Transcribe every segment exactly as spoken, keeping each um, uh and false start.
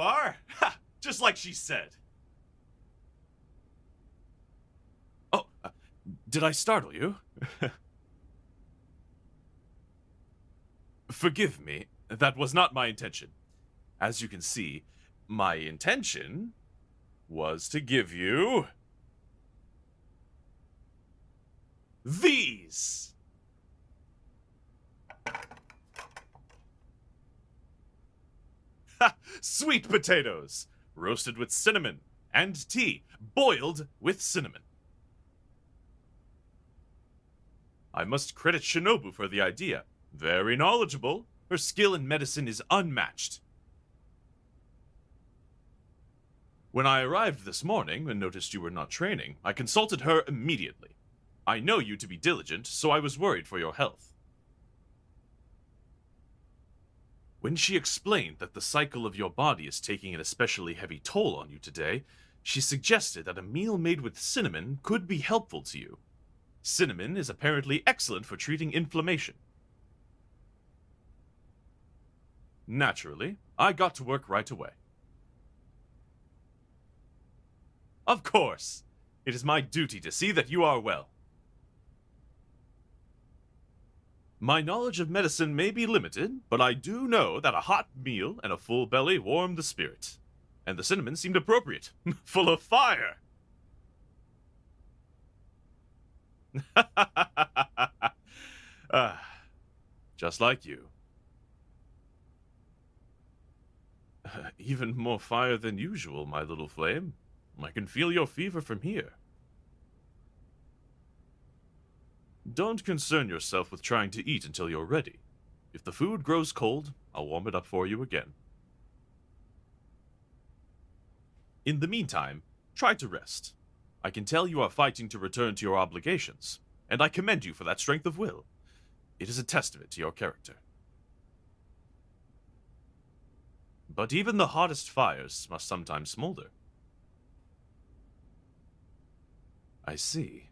you are. Ha! Just like she said. Oh, uh, did I startle you? Forgive me. That was not my intention. As you can see, my intention was to give you these. Ha! Sweet potatoes, roasted with cinnamon, and tea, boiled with cinnamon. I must credit Shinobu for the idea. Very knowledgeable. Her skill in medicine is unmatched. When I arrived this morning and noticed you were not training, I consulted her immediately. I know you to be diligent, so I was worried for your health. When she explained that the cycle of your body is taking an especially heavy toll on you today, she suggested that a meal made with cinnamon could be helpful to you. Cinnamon is apparently excellent for treating inflammation. Naturally, I got to work right away. Of course! It is my duty to see that you are well. My knowledge of medicine may be limited, but I do know that a hot meal and a full belly warm the spirit. And the cinnamon seemed appropriate. Full of fire! uh, just like you. Even more fire than usual, my little flame. I can feel your fever from here. Don't concern yourself with trying to eat until you're ready. If the food grows cold, I'll warm it up for you again. In the meantime, try to rest. I can tell you are fighting to return to your obligations, and I commend you for that strength of will. It is a testament to your character. But even the hottest fires must sometimes smolder. I see.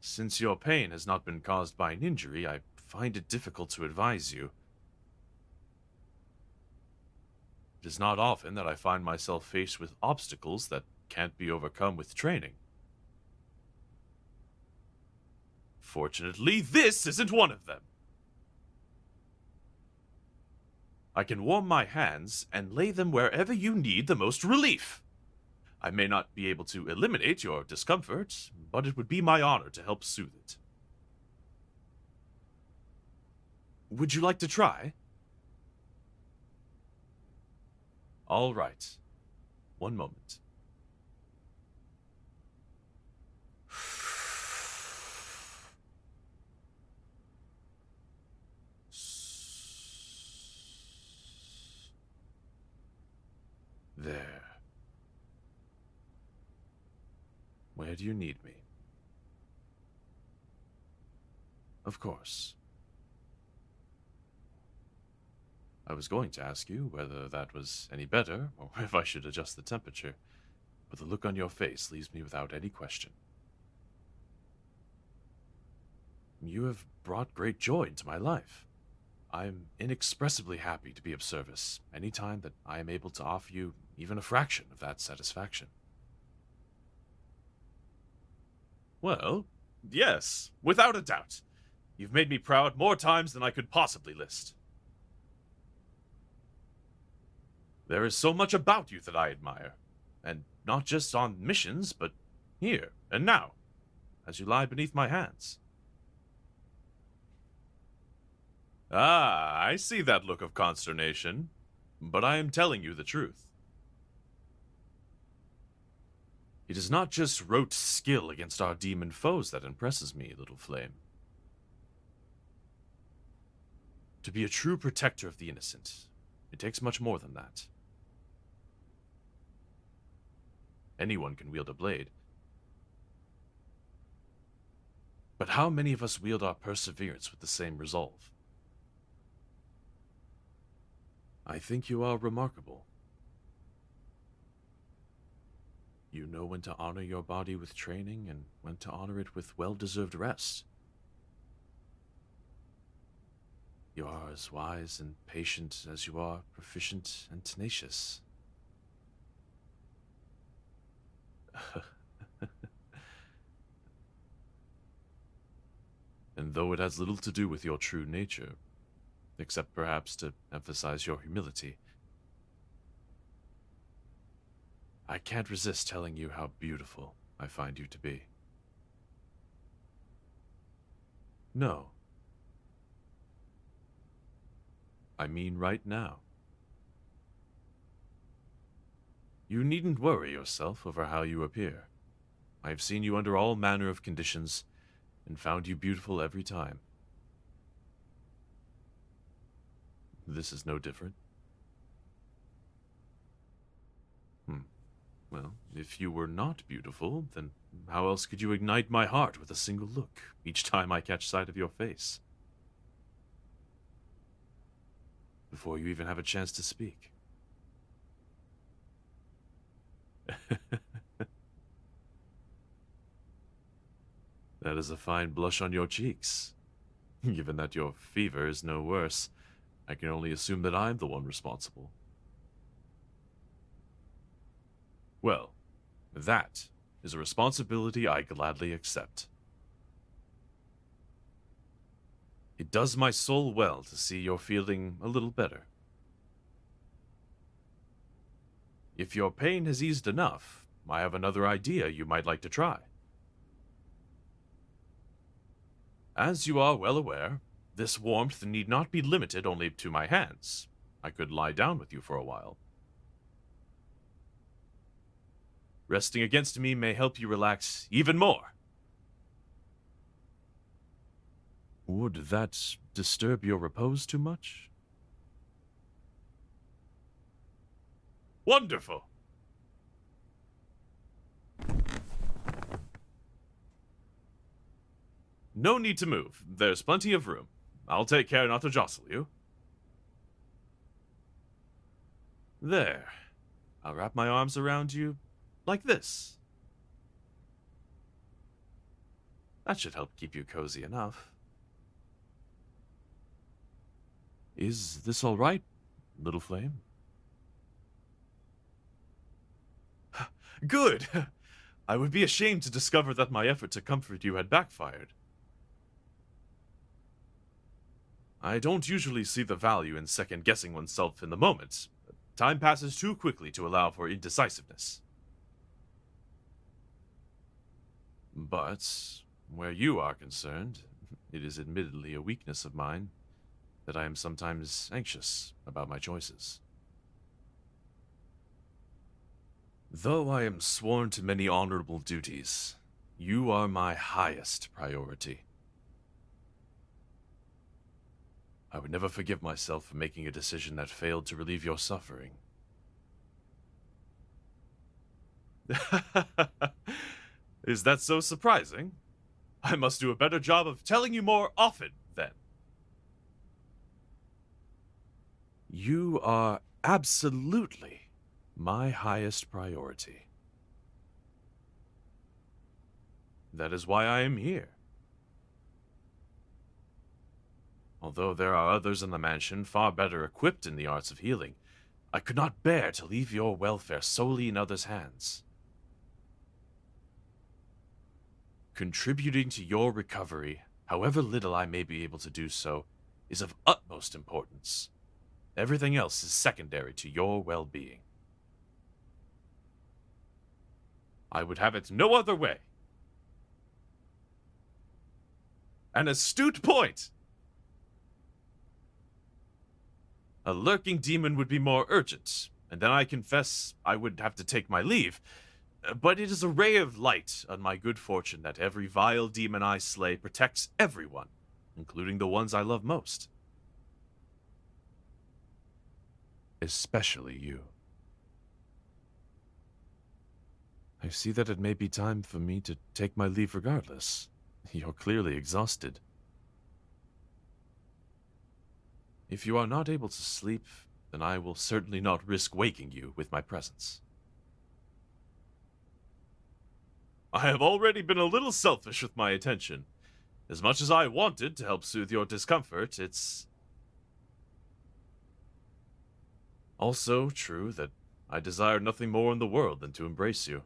Since your pain has not been caused by an injury, I find it difficult to advise you. It is not often that I find myself faced with obstacles that can't be overcome with training. Fortunately, this isn't one of them. I can warm my hands and lay them wherever you need the most relief. I may not be able to eliminate your discomfort, but it would be my honor to help soothe it. Would you like to try? All right. One moment. There. Where do you need me? Of course. I was going to ask you whether that was any better, or if I should adjust the temperature, but the look on your face leaves me without any question. You have brought great joy into my life. I am inexpressibly happy to be of service any time that I am able to offer you even a fraction of that satisfaction. Well, yes, without a doubt. You've made me proud more times than I could possibly list. There is so much about you that I admire, and not just on missions, but here and now, as you lie beneath my hands. Ah, I see that look of consternation, but I am telling you the truth. It is not just rote skill against our demon foes that impresses me, little flame. To be a true protector of the innocent, it takes much more than that. Anyone can wield a blade. But how many of us wield our perseverance with the same resolve? I think you are remarkable. You know when to honor your body with training and when to honor it with well-deserved rest. You are as wise and patient as you are proficient and tenacious. And though it has little to do with your true nature, except perhaps to emphasize your humility, I can't resist telling you how beautiful I find you to be. No. I mean right now. You needn't worry yourself over how you appear. I have seen you under all manner of conditions and found you beautiful every time. This is no different. Hmm. Well, if you were not beautiful, then how else could you ignite my heart with a single look each time I catch sight of your face? Before you even have a chance to speak. That is a fine blush on your cheeks. Given that your fever is no worse, I can only assume that I'm the one responsible. Well, that is a responsibility I gladly accept. It does my soul well to see you're feeling a little better. If your pain has eased enough, I have another idea you might like to try. As you are well aware, this warmth need not be limited only to my hands. I could lie down with you for a while. Resting against me may help you relax even more. Would that disturb your repose too much? Wonderful! No need to move. There's plenty of room. I'll take care not to jostle you. There. I'll wrap my arms around you like this. That should help keep you cozy enough. Is this all right, little flame? Good! I would be ashamed to discover that my effort to comfort you had backfired. I don't usually see the value in second-guessing oneself in the moment. Time passes too quickly to allow for indecisiveness. But, where you are concerned, it is admittedly a weakness of mine that I am sometimes anxious about my choices. Though I am sworn to many honorable duties, you are my highest priority. I would never forgive myself for making a decision that failed to relieve your suffering. Is that so surprising? I must do a better job of telling you more often, then. You are absolutely my highest priority. That is why I am here. Although there are others in the mansion far better equipped in the arts of healing, I could not bear to leave your welfare solely in others' hands. Contributing to your recovery, however little I may be able to do so, is of utmost importance. Everything else is secondary to your well-being. I would have it no other way. An astute point! A lurking demon would be more urgent, and then I confess I would have to take my leave. But it is a ray of light on my good fortune that every vile demon I slay protects everyone, including the ones I love most. Especially you. I see that it may be time for me to take my leave regardless. You're clearly exhausted. If you are not able to sleep, then I will certainly not risk waking you with my presence. I have already been a little selfish with my attention. As much as I wanted to help soothe your discomfort, it's Also true that I desire nothing more in the world than to embrace you.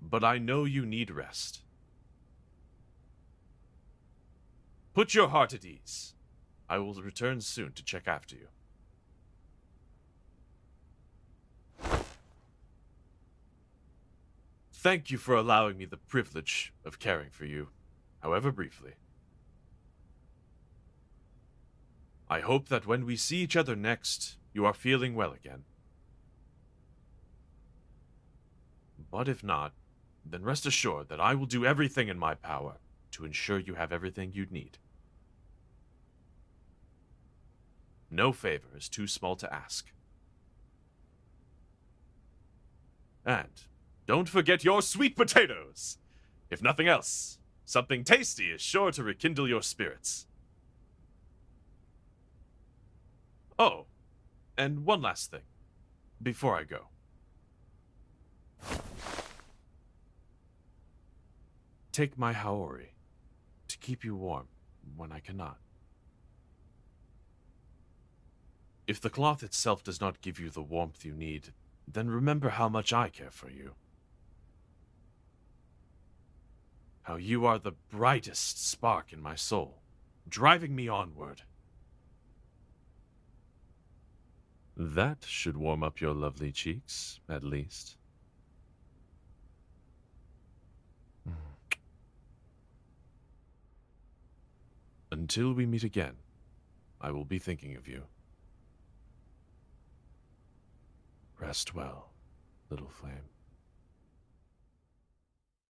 But I know you need rest. Put your heart at ease. I will return soon to check after you. Thank you for allowing me the privilege of caring for you, however briefly. I hope that when we see each other next, you are feeling well again. But if not, then rest assured that I will do everything in my power to ensure you have everything you need. No favor is too small to ask. And don't forget your sweet potatoes! If nothing else, something tasty is sure to rekindle your spirits. Oh, and one last thing, before I go. Take my Haori, to keep you warm when I cannot. If the cloth itself does not give you the warmth you need, then remember how much I care for you. How you are the brightest spark in my soul, driving me onward. That should warm up your lovely cheeks, at least. Until we meet again, I will be thinking of you. Rest well, little flame.